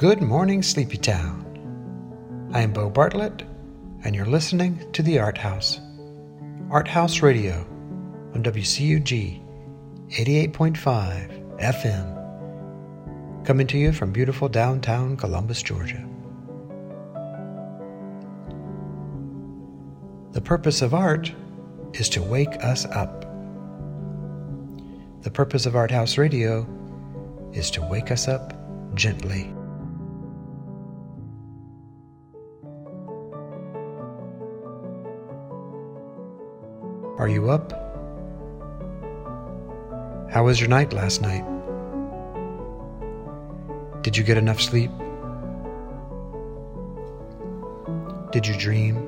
Good morning, Sleepy Town. I am Beau Bartlett, and you're listening to the Art House. Art House Radio on WCUG 88.5 FM. Coming to you from beautiful downtown Columbus, Georgia. The purpose of art is to wake us up. The purpose of Art House Radio is to wake us up gently. Are you up? How was your night last night? Did you get enough sleep? Did you dream?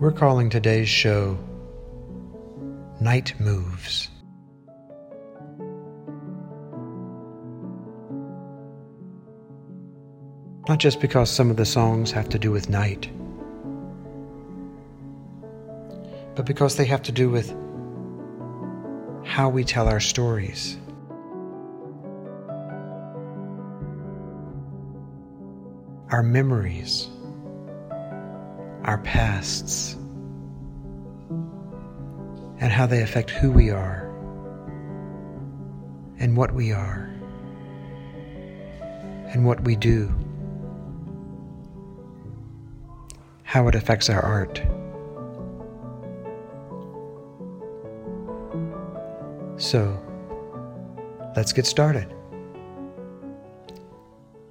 We're calling today's show Night Moves. Not just because some of the songs have to do with night, but because they have to do with how we tell our stories. Our memories. Our pasts. And how they affect who we are and what we are and what we do. How it affects our art. So, let's get started.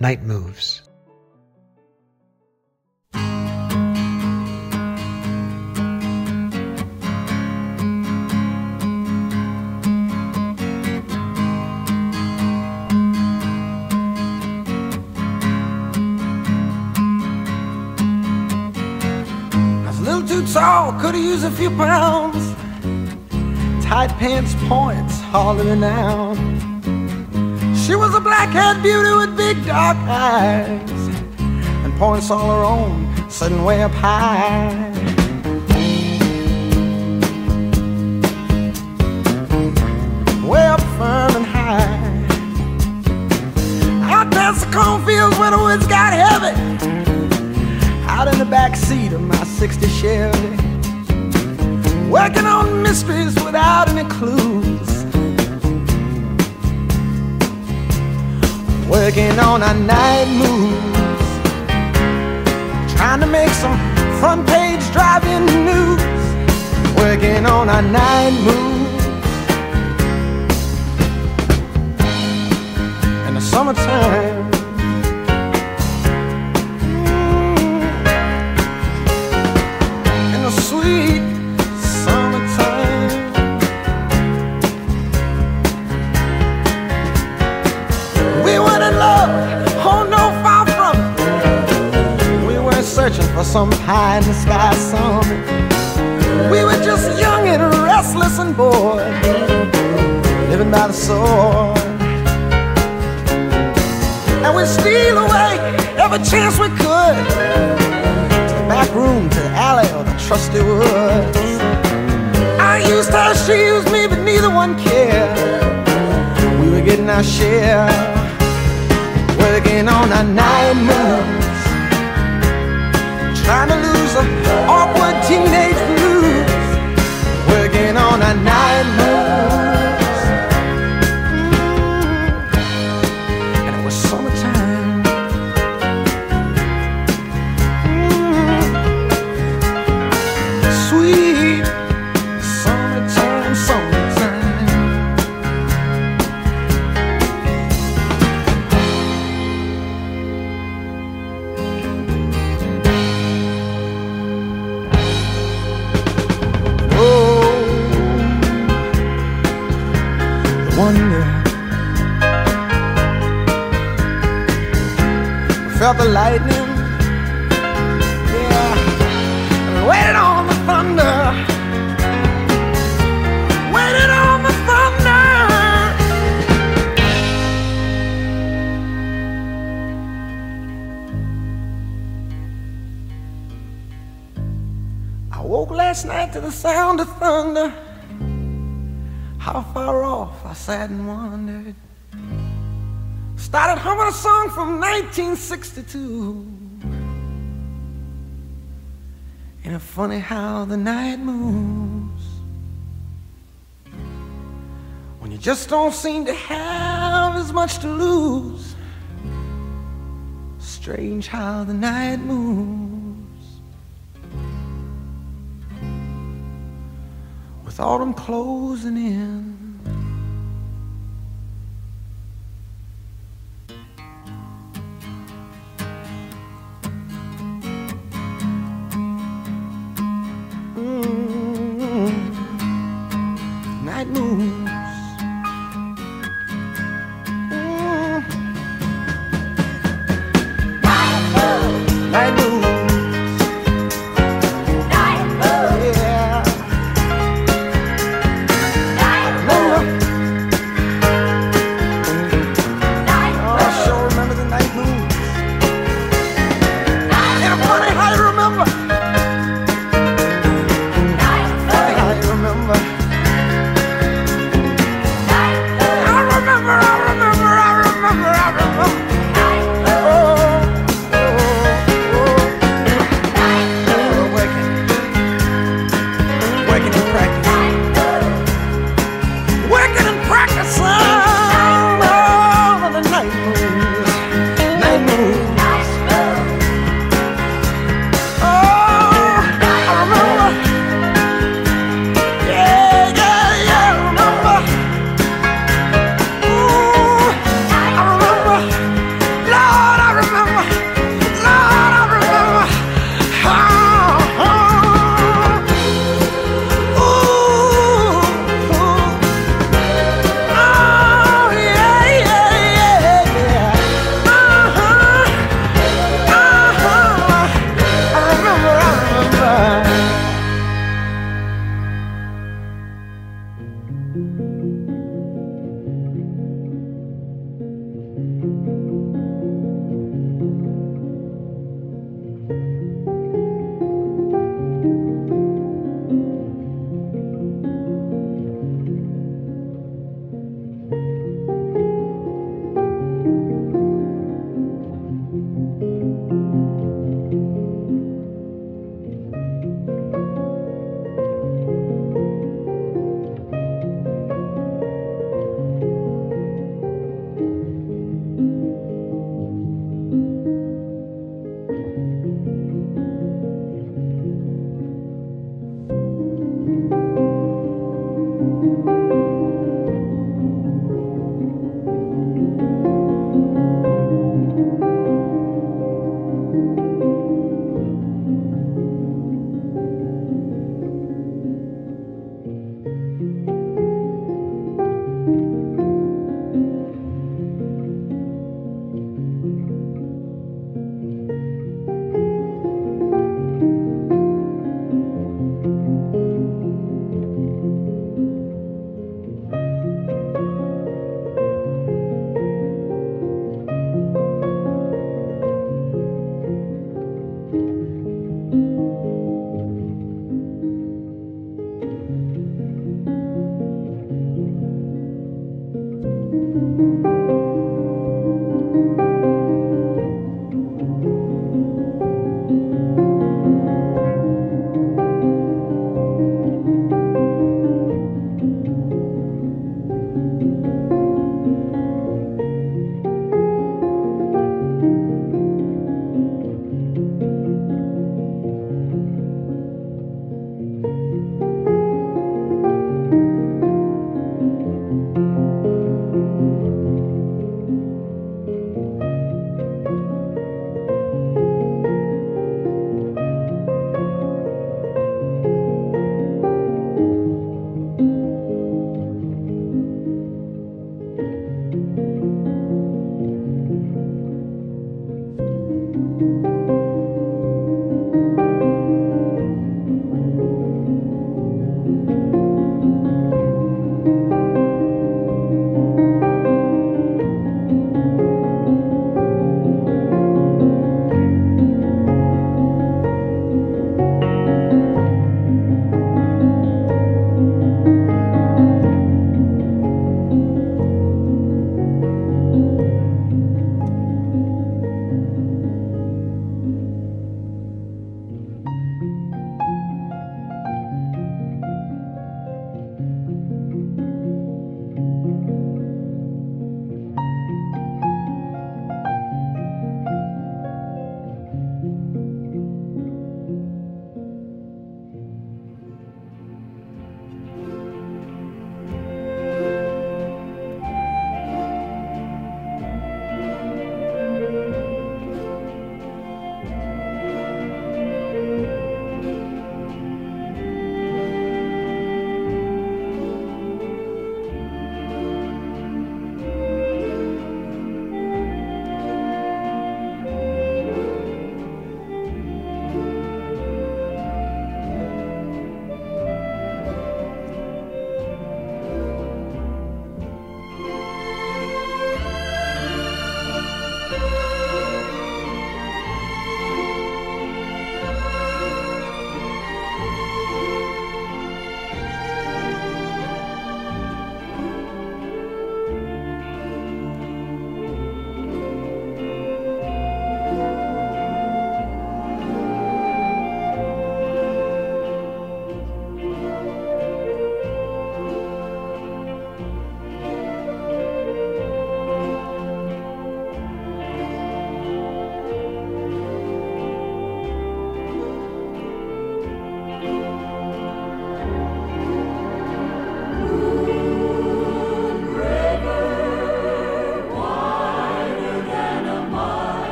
Night Moves. Tall, could've used a few pounds. Tight pants, points, hollering out. She was a black-haired beauty with big dark eyes and points all her own, sitting way up high. Way up firm and high. Out past the cornfields where the woods got heavy. Out in the back seat of my 60 Chevy, working on mysteries without any clues, working on our night moves, trying to make some front page driving news, working on our night moves. In the summertime, for some pie in the sky song. We were just young and restless and bored, living by the sword. And we'd steal away every chance we could, to the back room, to the alley, or the trusty woods. I used her, she used me, but neither one cared. We were getting our share, working on our night moves, trying to lose the awkward teenage blues, working on our night moves. And it was summertime. Sweet summertime, the lightning, yeah, and waited on the thunder, waited on the thunder. I woke last night to the sound of thunder. How far off I sat and wondered. Started humming a song from 1962. And it's funny how the night moves when you just don't seem to have as much to lose. Strange how the night moves. With autumn closing in,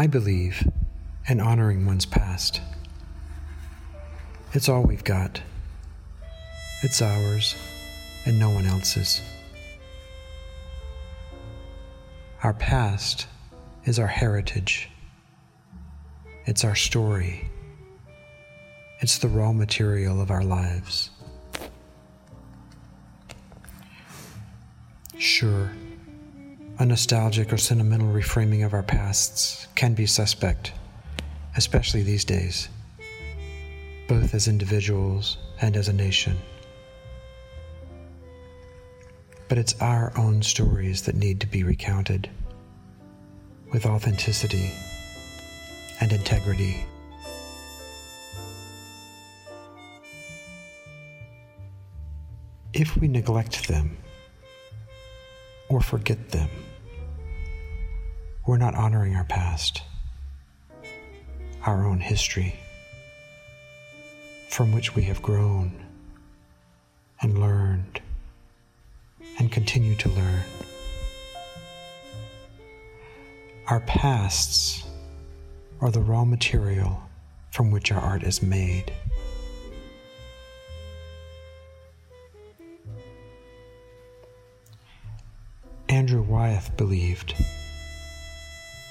I believe, and honoring one's past. It's all we've got. It's ours, and no one else's. Our past is our heritage. It's our story. It's the raw material of our lives. Sure, a nostalgic or sentimental reframing of our pasts can be suspect, especially these days, both as individuals and as a nation. But it's our own stories that need to be recounted with authenticity and integrity. If we neglect them or forget them, we're not honoring our past, our own history, from which we have grown and learned and continue to learn. Our pasts are the raw material from which our art is made. Andrew Wyeth believed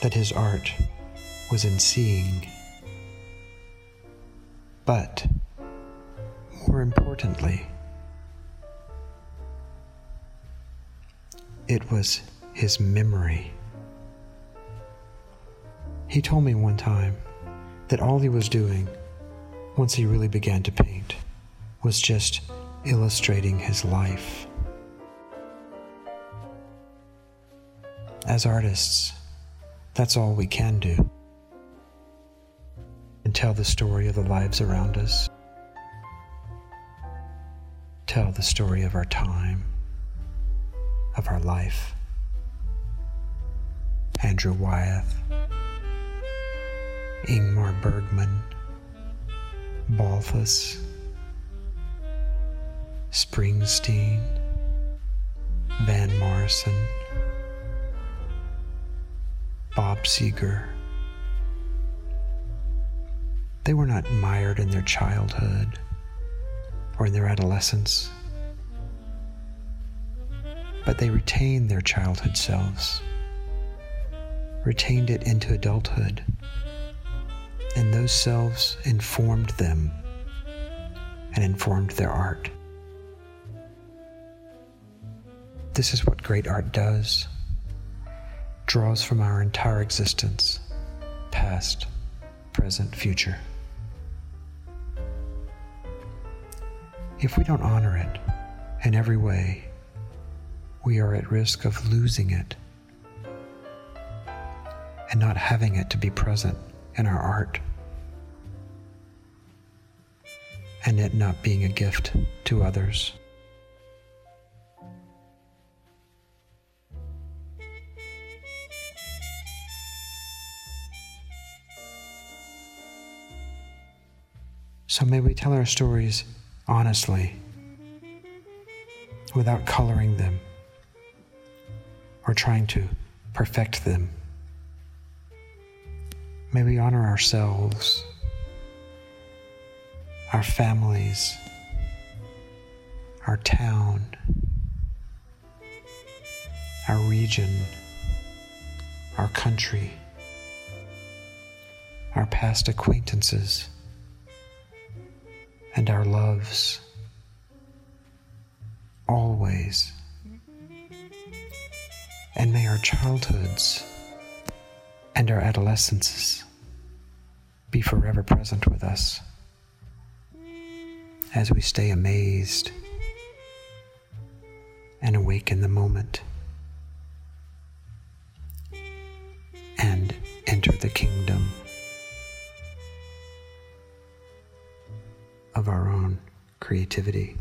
that his art was in seeing, but more importantly, it was his memory. He told me one time that all he was doing, once he really began to paint, was just illustrating his life. As artists, that's all we can do, and tell the story of the lives around us, tell the story of our time, of our life. Andrew Wyeth, Ingmar Bergman, Balthus, Springsteen, Van Morrison, Bob Seeger. They were not mired in their childhood or in their adolescence, but they retained their childhood selves, retained it into adulthood, and those selves informed them and informed their art. This is what great art does, draws from our entire existence, past, present, future. If we don't honor it in every way, we are at risk of losing it and not having it to be present in our art, and it not being a gift to others. So may we tell our stories honestly, without coloring them or trying to perfect them. May we honor ourselves, our families, our town, our region, our country, our past acquaintances, and our loves, always. And may our childhoods and our adolescences be forever present with us as we stay amazed and awake in the moment and enter the kingdom of our own creativity.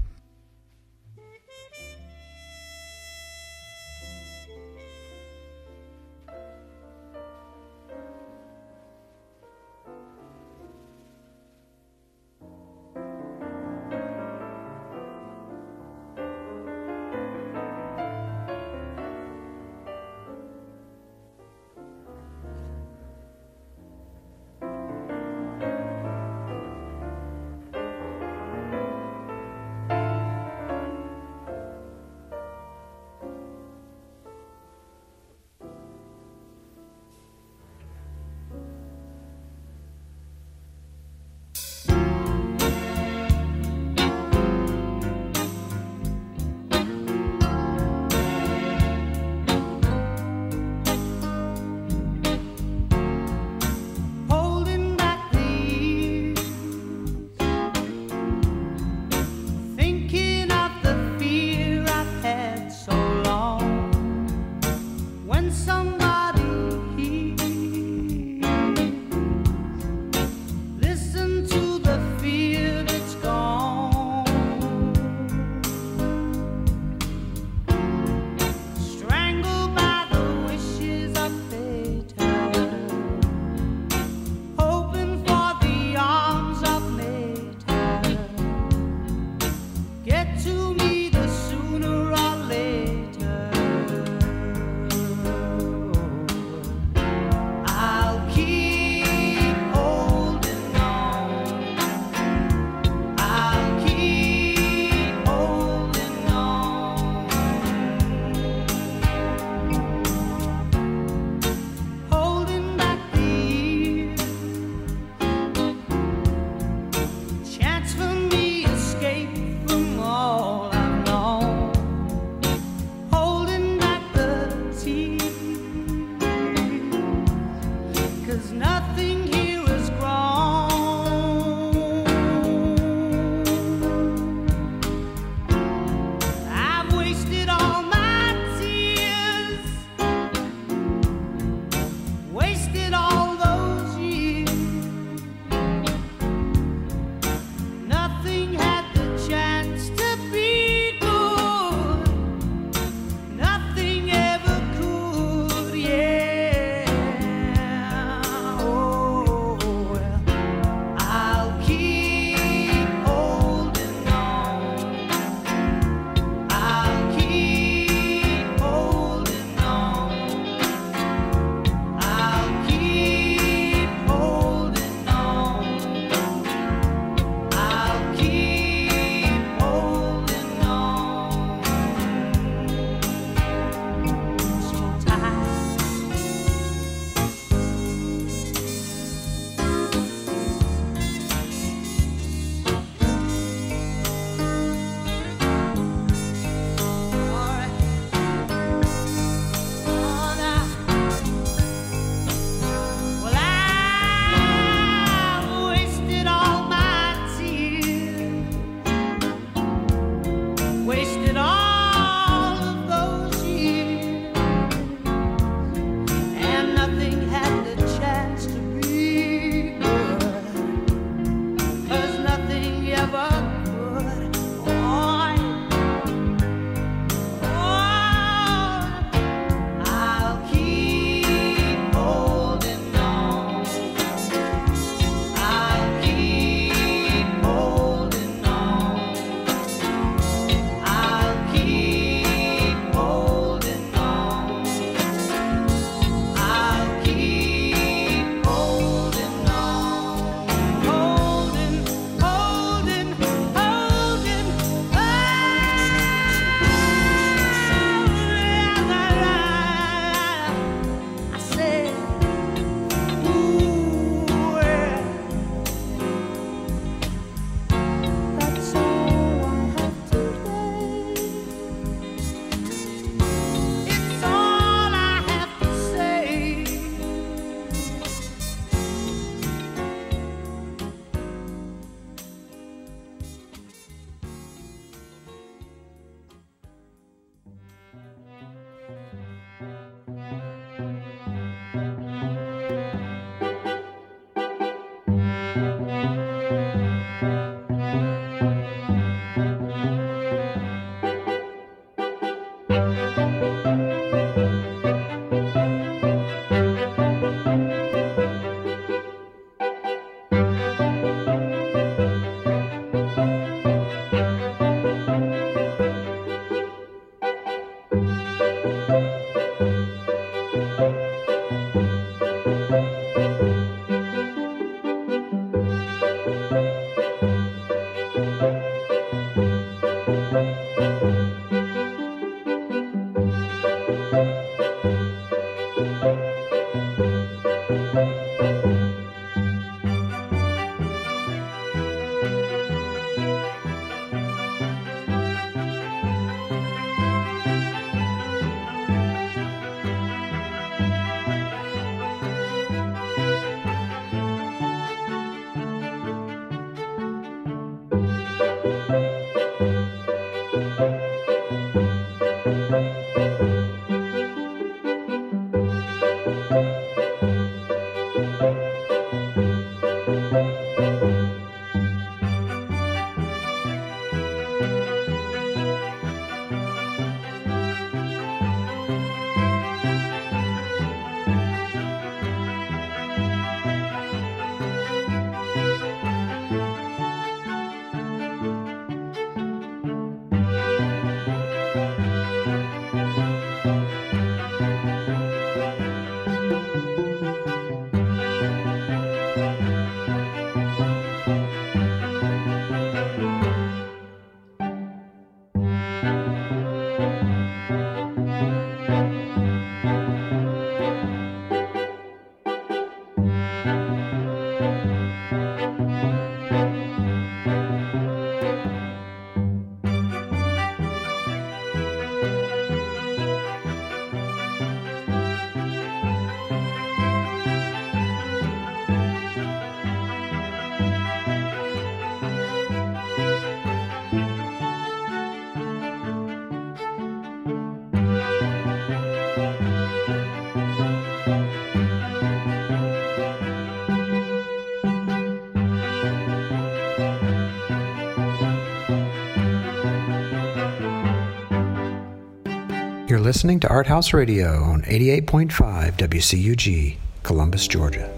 You're listening to Art House Radio on 88.5 WCUG, Columbus, Georgia.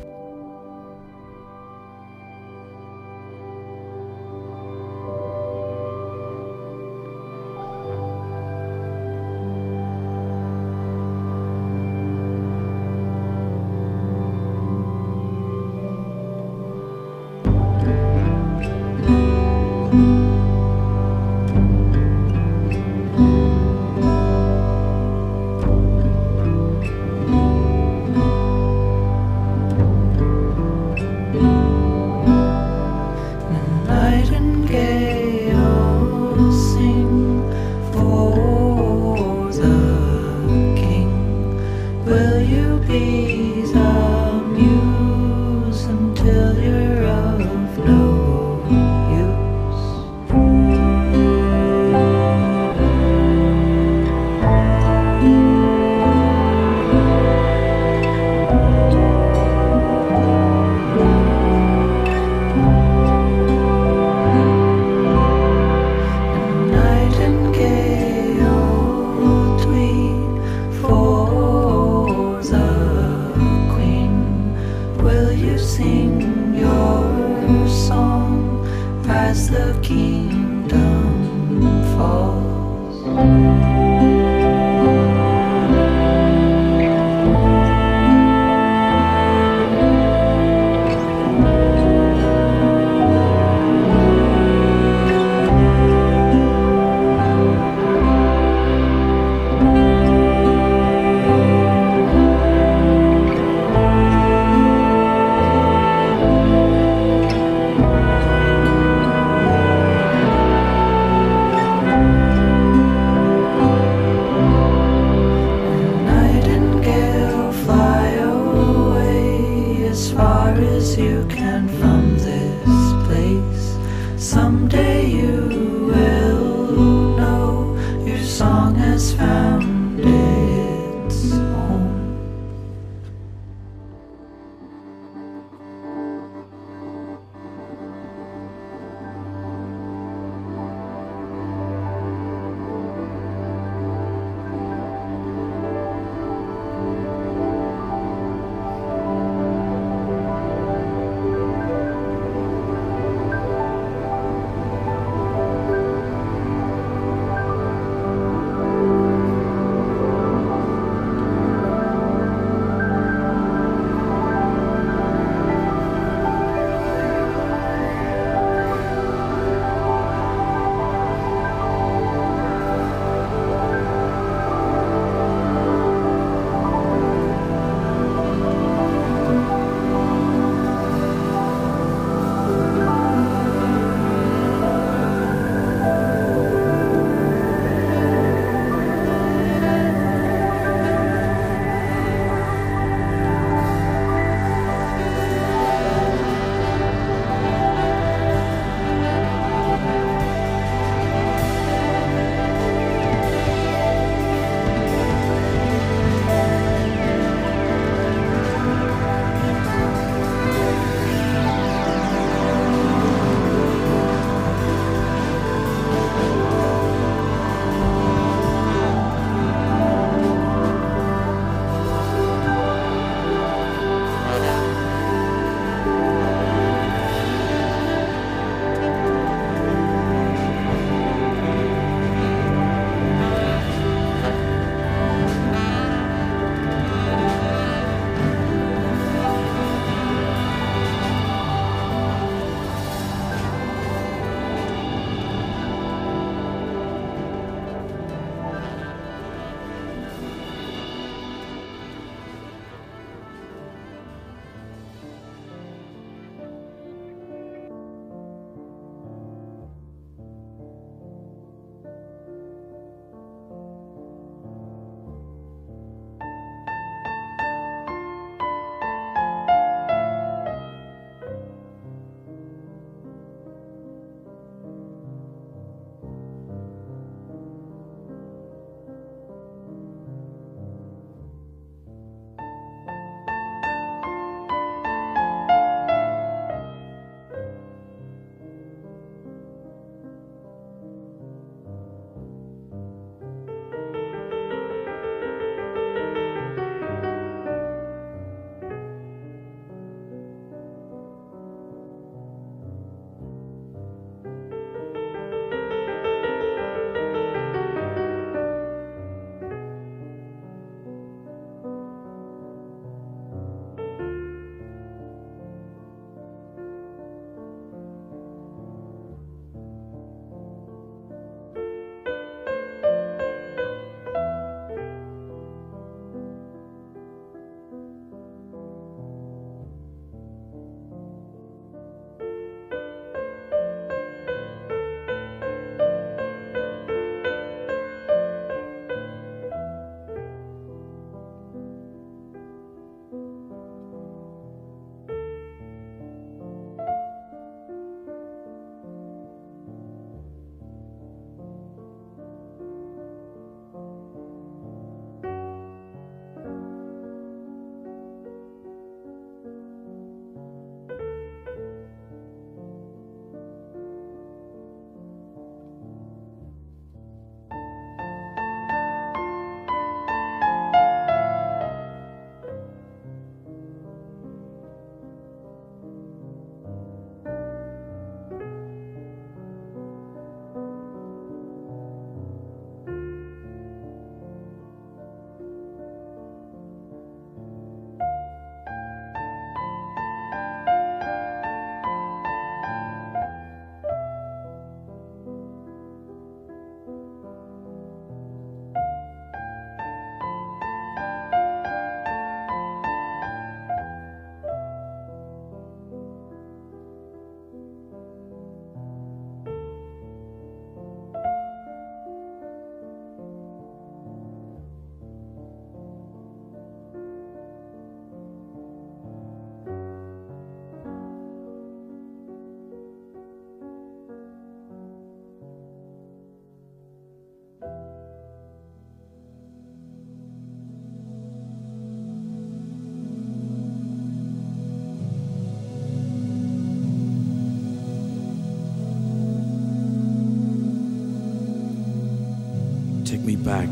back.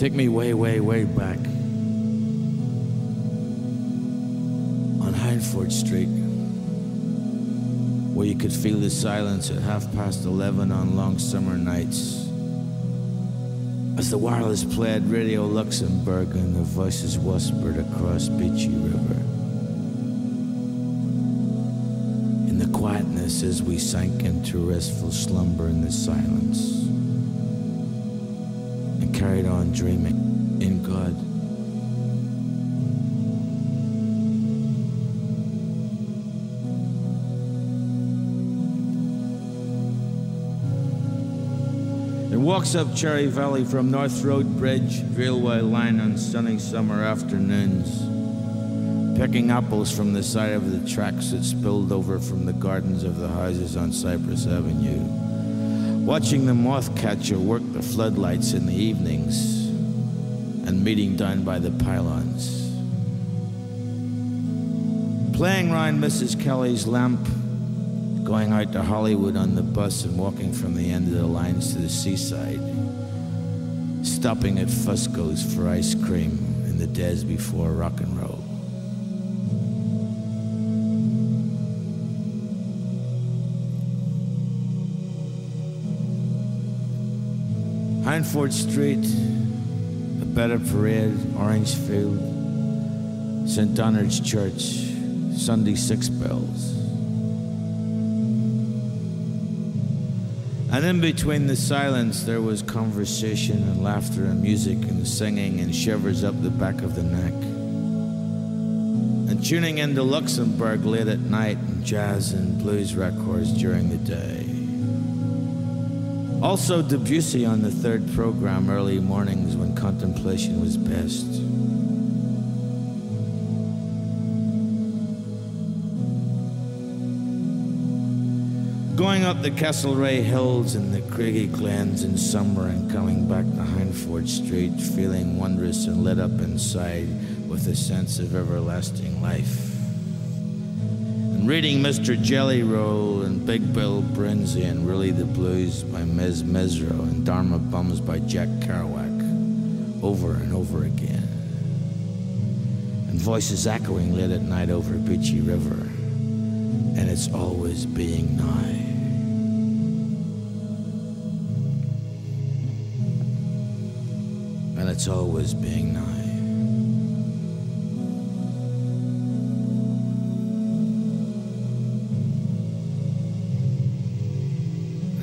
Take me way, way, way back on Hyndford Street, where you could feel the silence at 11:30 on long summer nights as the wireless played Radio Luxembourg and the voices whispered across Beachy River. In the quietness as we sank into restful slumber in the silence and carried on dreaming in God. Walks up Cherry Valley from North Road Bridge Railway Line on sunny summer afternoons, picking apples from the side of the tracks that spilled over from the gardens of the houses on Cypress Avenue, watching the mothcatcher work the floodlights in the evenings and meeting down by the pylons, playing round Mrs. Kelly's lamp, going out to Hollywood on the bus and walking from the end of the lines to the seaside, stopping at Fusco's for ice cream in the days before rock and roll. Hyndford Street, a better parade, Orangefield, St. Donard's Church, Sunday six bells. And in between the silence, there was conversation and laughter and music and singing and shivers up the back of the neck. And tuning into Luxembourg late at night and jazz and blues records during the day. Also Debussy on the third program early mornings when contemplation was best. Going up the Castlereagh hills and the Craigie glens in summer and coming back to Hyndford Street, feeling wondrous and lit up inside with a sense of everlasting life. And reading Mr. Jelly Roll and Big Bill Brinsey and Really the Blues by Ms. Misro and Dharma Bums by Jack Kerouac over and over again. And voices echoing late at night over Beachy River. And it's always being nigh. And it's always being nigh.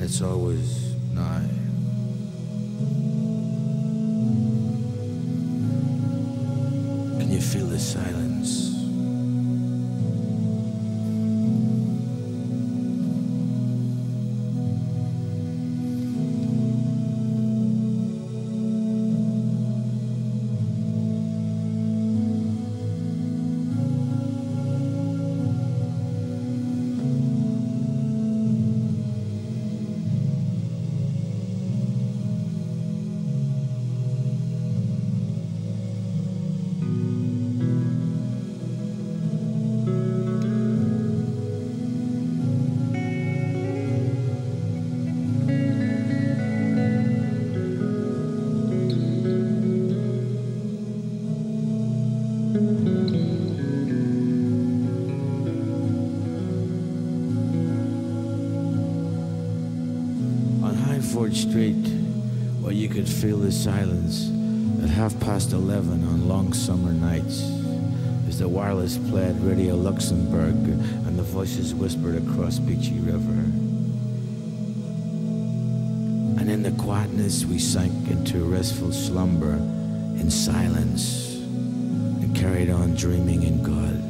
It's always nigh. Can you feel the silence? Street, where you could feel the silence at 11:30 on long summer nights as the wireless played Radio Luxembourg and the voices whispered across Beachy River. And in the quietness we sank into restful slumber in silence and carried on dreaming in God.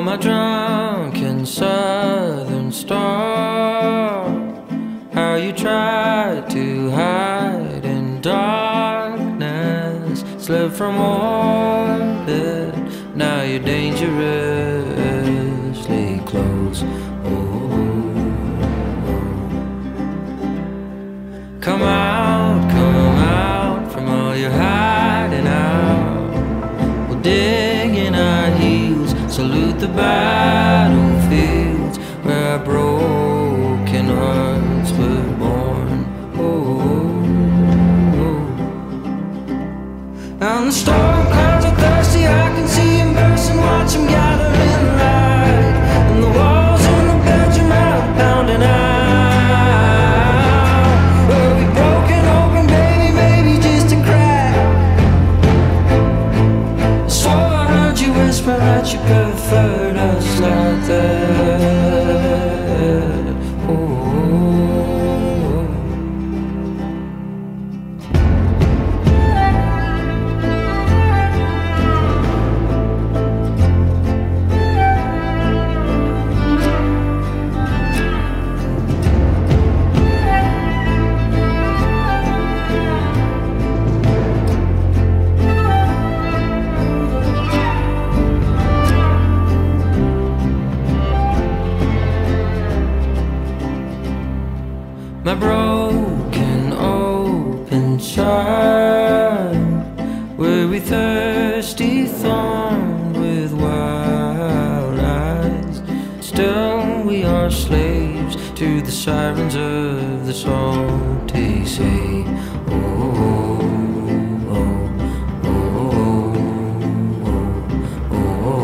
You're my drunken southern star. How you tried to hide in darkness, slip from orbit. Now you're dangerously close. Oh. Come out, come out from all your hiding out. We'll dig in our heels, salute the battlefields where our broken hearts were born. Oh, oh, oh. And the storm clouds are thirsty, I can see them burst and watch them gather in the light. And the walls in the bedroom are pounding out. We'll be broken open, baby, maybe just a crack. So I heard you whisper that you preferred us like that. My broken open shard, were we thirsty thorned with wild eyes? Still we are slaves to the sirens of the salty sea. Oh, oh, oh, oh, oh, oh, oh.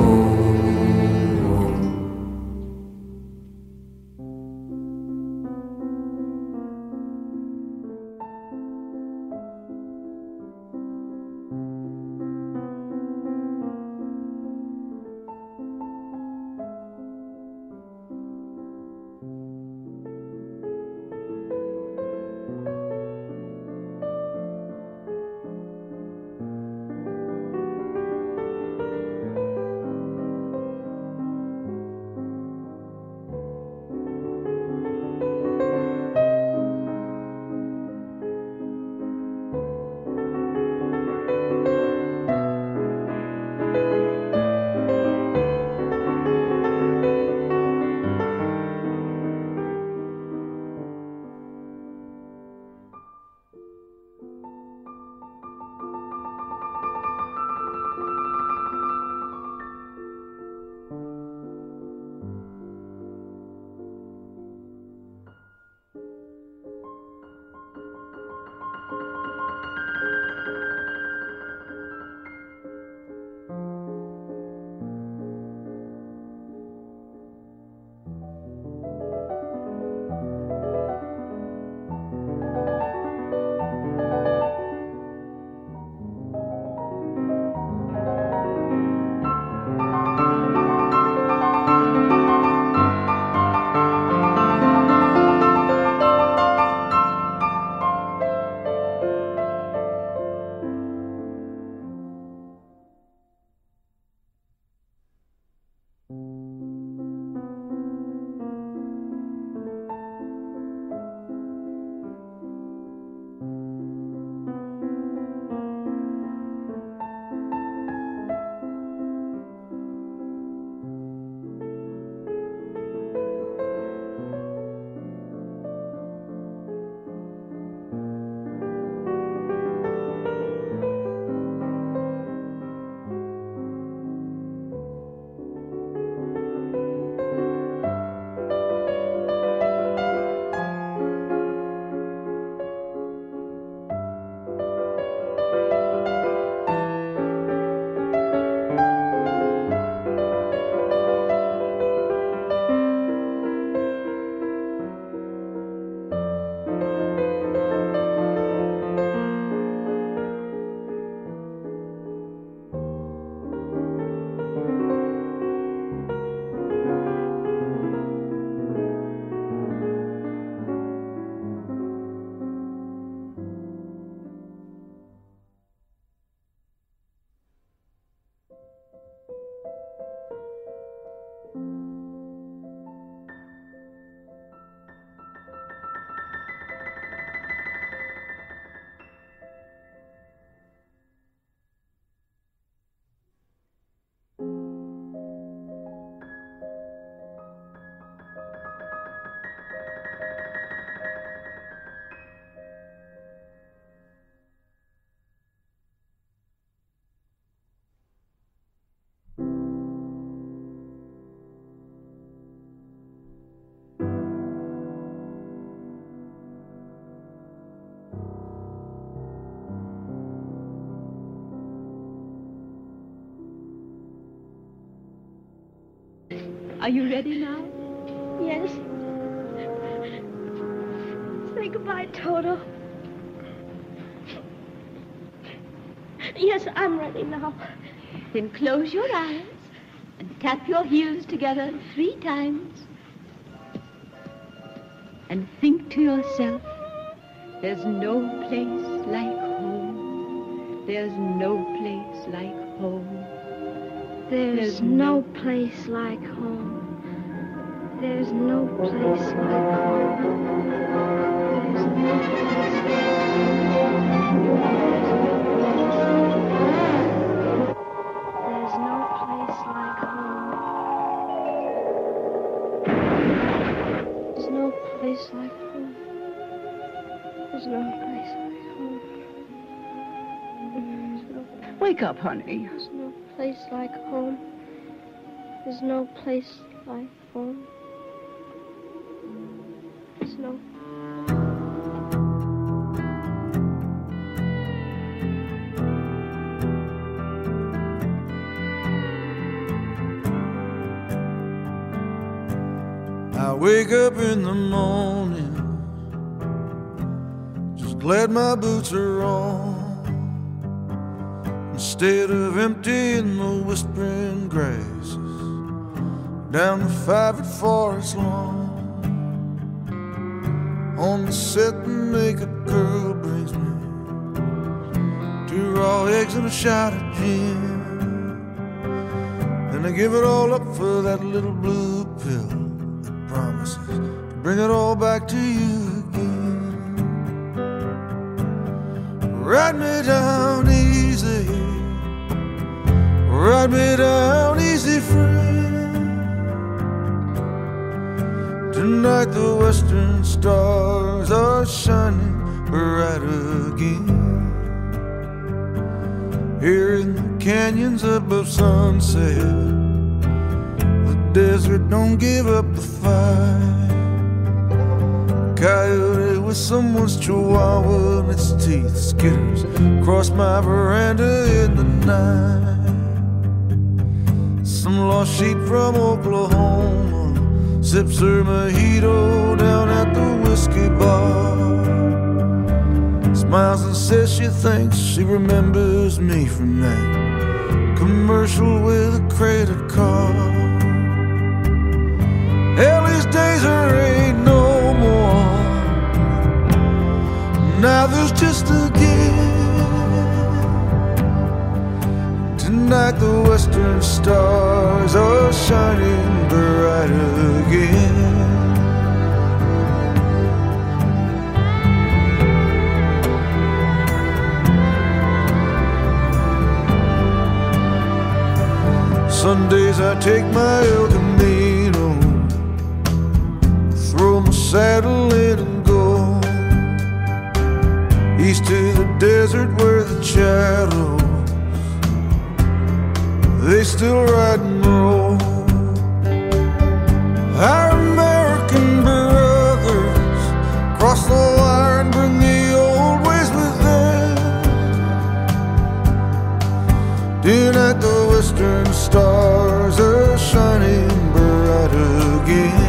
Are you ready now? Yes. Say goodbye, Toto. Yes, I'm ready now. Then close your eyes and tap your heels together 3 times. And think to yourself, there's no place like home. There's no place like home. There's no place like home. There's no place like home. There's no place like home. There's no place like home. There's no place like home. Wake up, honey. There's no place like home. There's no place like home. There's no. I wake up in the morning, just glad my boots are on. Instead of emptying the whispering grasses down the five-foot forest lawn. On the set, the makeup girl brings me 2 raw eggs and a shot of gin. Then I give it all up for that little blue pill. Bring it all back to you again. Ride me down easy, ride me down easy, friend. Tonight the western stars are shining bright again. Here in the canyons above sunset, the desert don't give up the fight. Coyote with someone's chihuahua in its teeth skitters across my veranda in the night. Some lost sheep from Oklahoma sips her mojito down at the whiskey bar. Smiles and says she thinks she remembers me from that commercial with a credit card. Hell, these days there ain't no more. Now there's just a gift. Tonight the western stars are shining bright again. Sundays I take my El Camino, throw my saddle in and go east to the desert where the shadows, they still ride and roll. Our American brothers cross the line, bring the old ways with them. Tonight the western stars are shining bright again.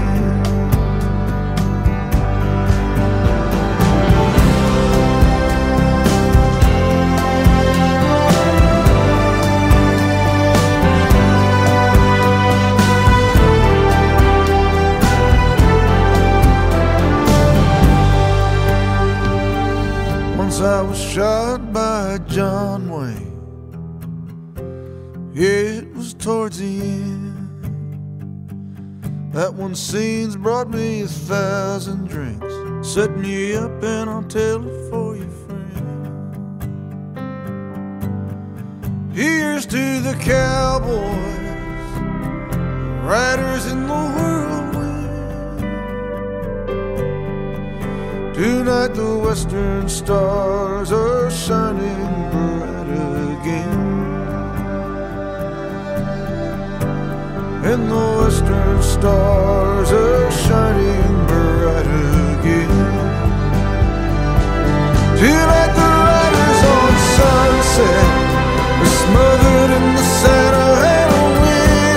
I was shot by John Wayne. Yeah, it was towards the end. That one scene's brought me 1,000 drinks. Set me up and I'll tell it for you, friend. Here's to the cowboys, riders in the whirlwind. Tonight the western stars are shining bright again. And the western stars are shining bright again. Tonight the riders on sunset are smothered in the saddle and wind.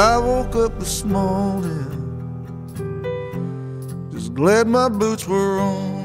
I woke up this morning, just glad my boots were on.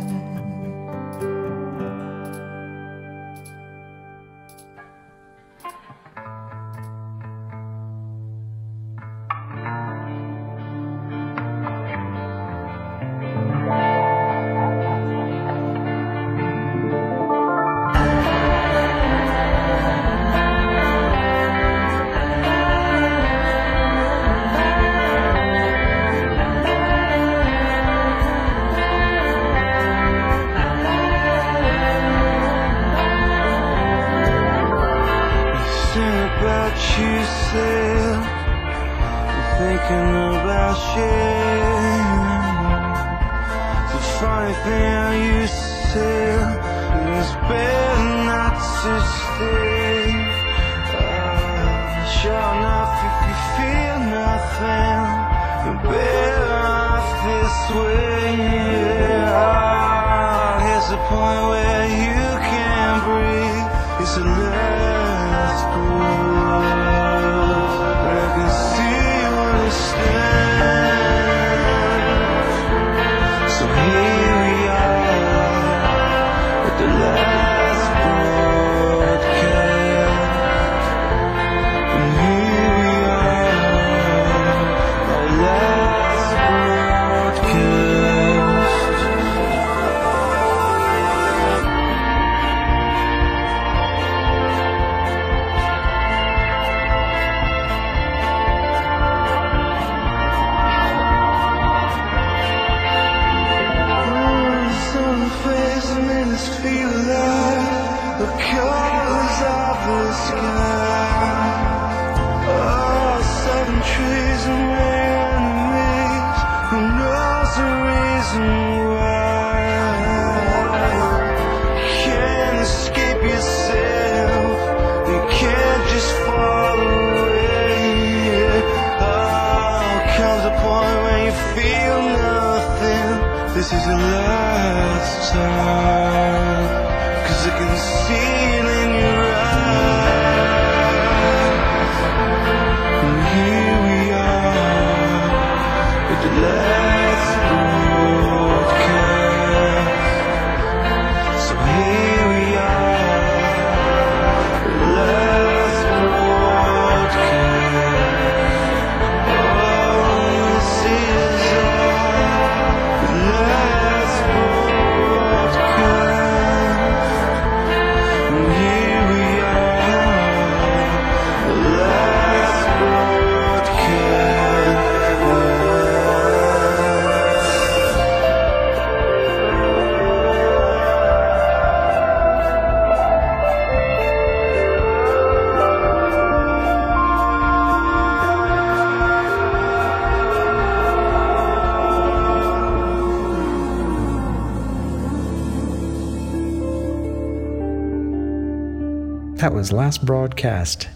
That was Last Broadcast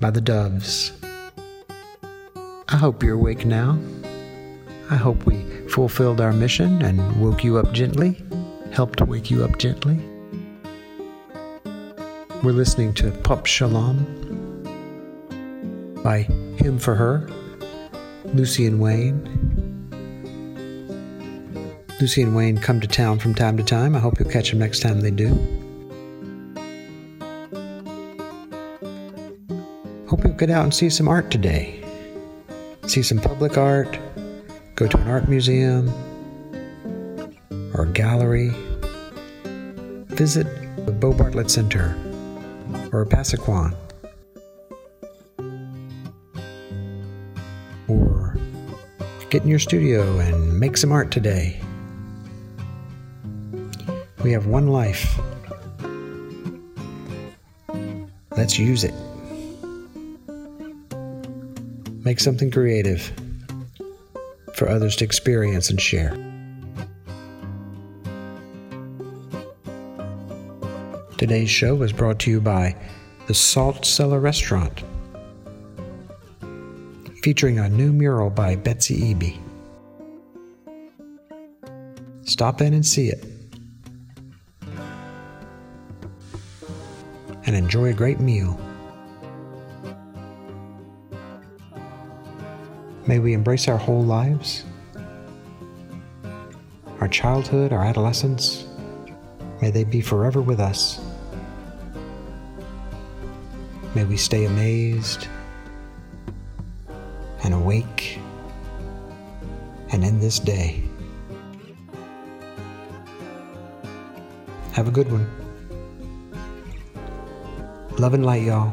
by the Doves. I hope you're awake now. I hope we fulfilled our mission and woke you up gently, helped wake you up gently. We're listening to Pop Shalom by Him for Her, Lucy and Wayne. Lucy and Wayne come to town from time to time. I hope you'll catch them next time they do. Hope you'll get out and see some art today. See some public art, go to an art museum or a gallery, visit the Beau Bartlett Center or Pasaquan or get in your studio and make some art today. We have one life. Let's use it. Make something creative for others to experience and share. Today's show was brought to you by the Salt Cellar Restaurant, featuring a new mural by Betsy Eby. Stop in and see it. And enjoy a great meal. May we embrace our whole lives, our childhood, our adolescence. May they be forever with us. May we stay amazed and awake and in this day. Have a good one. Love and light, y'all.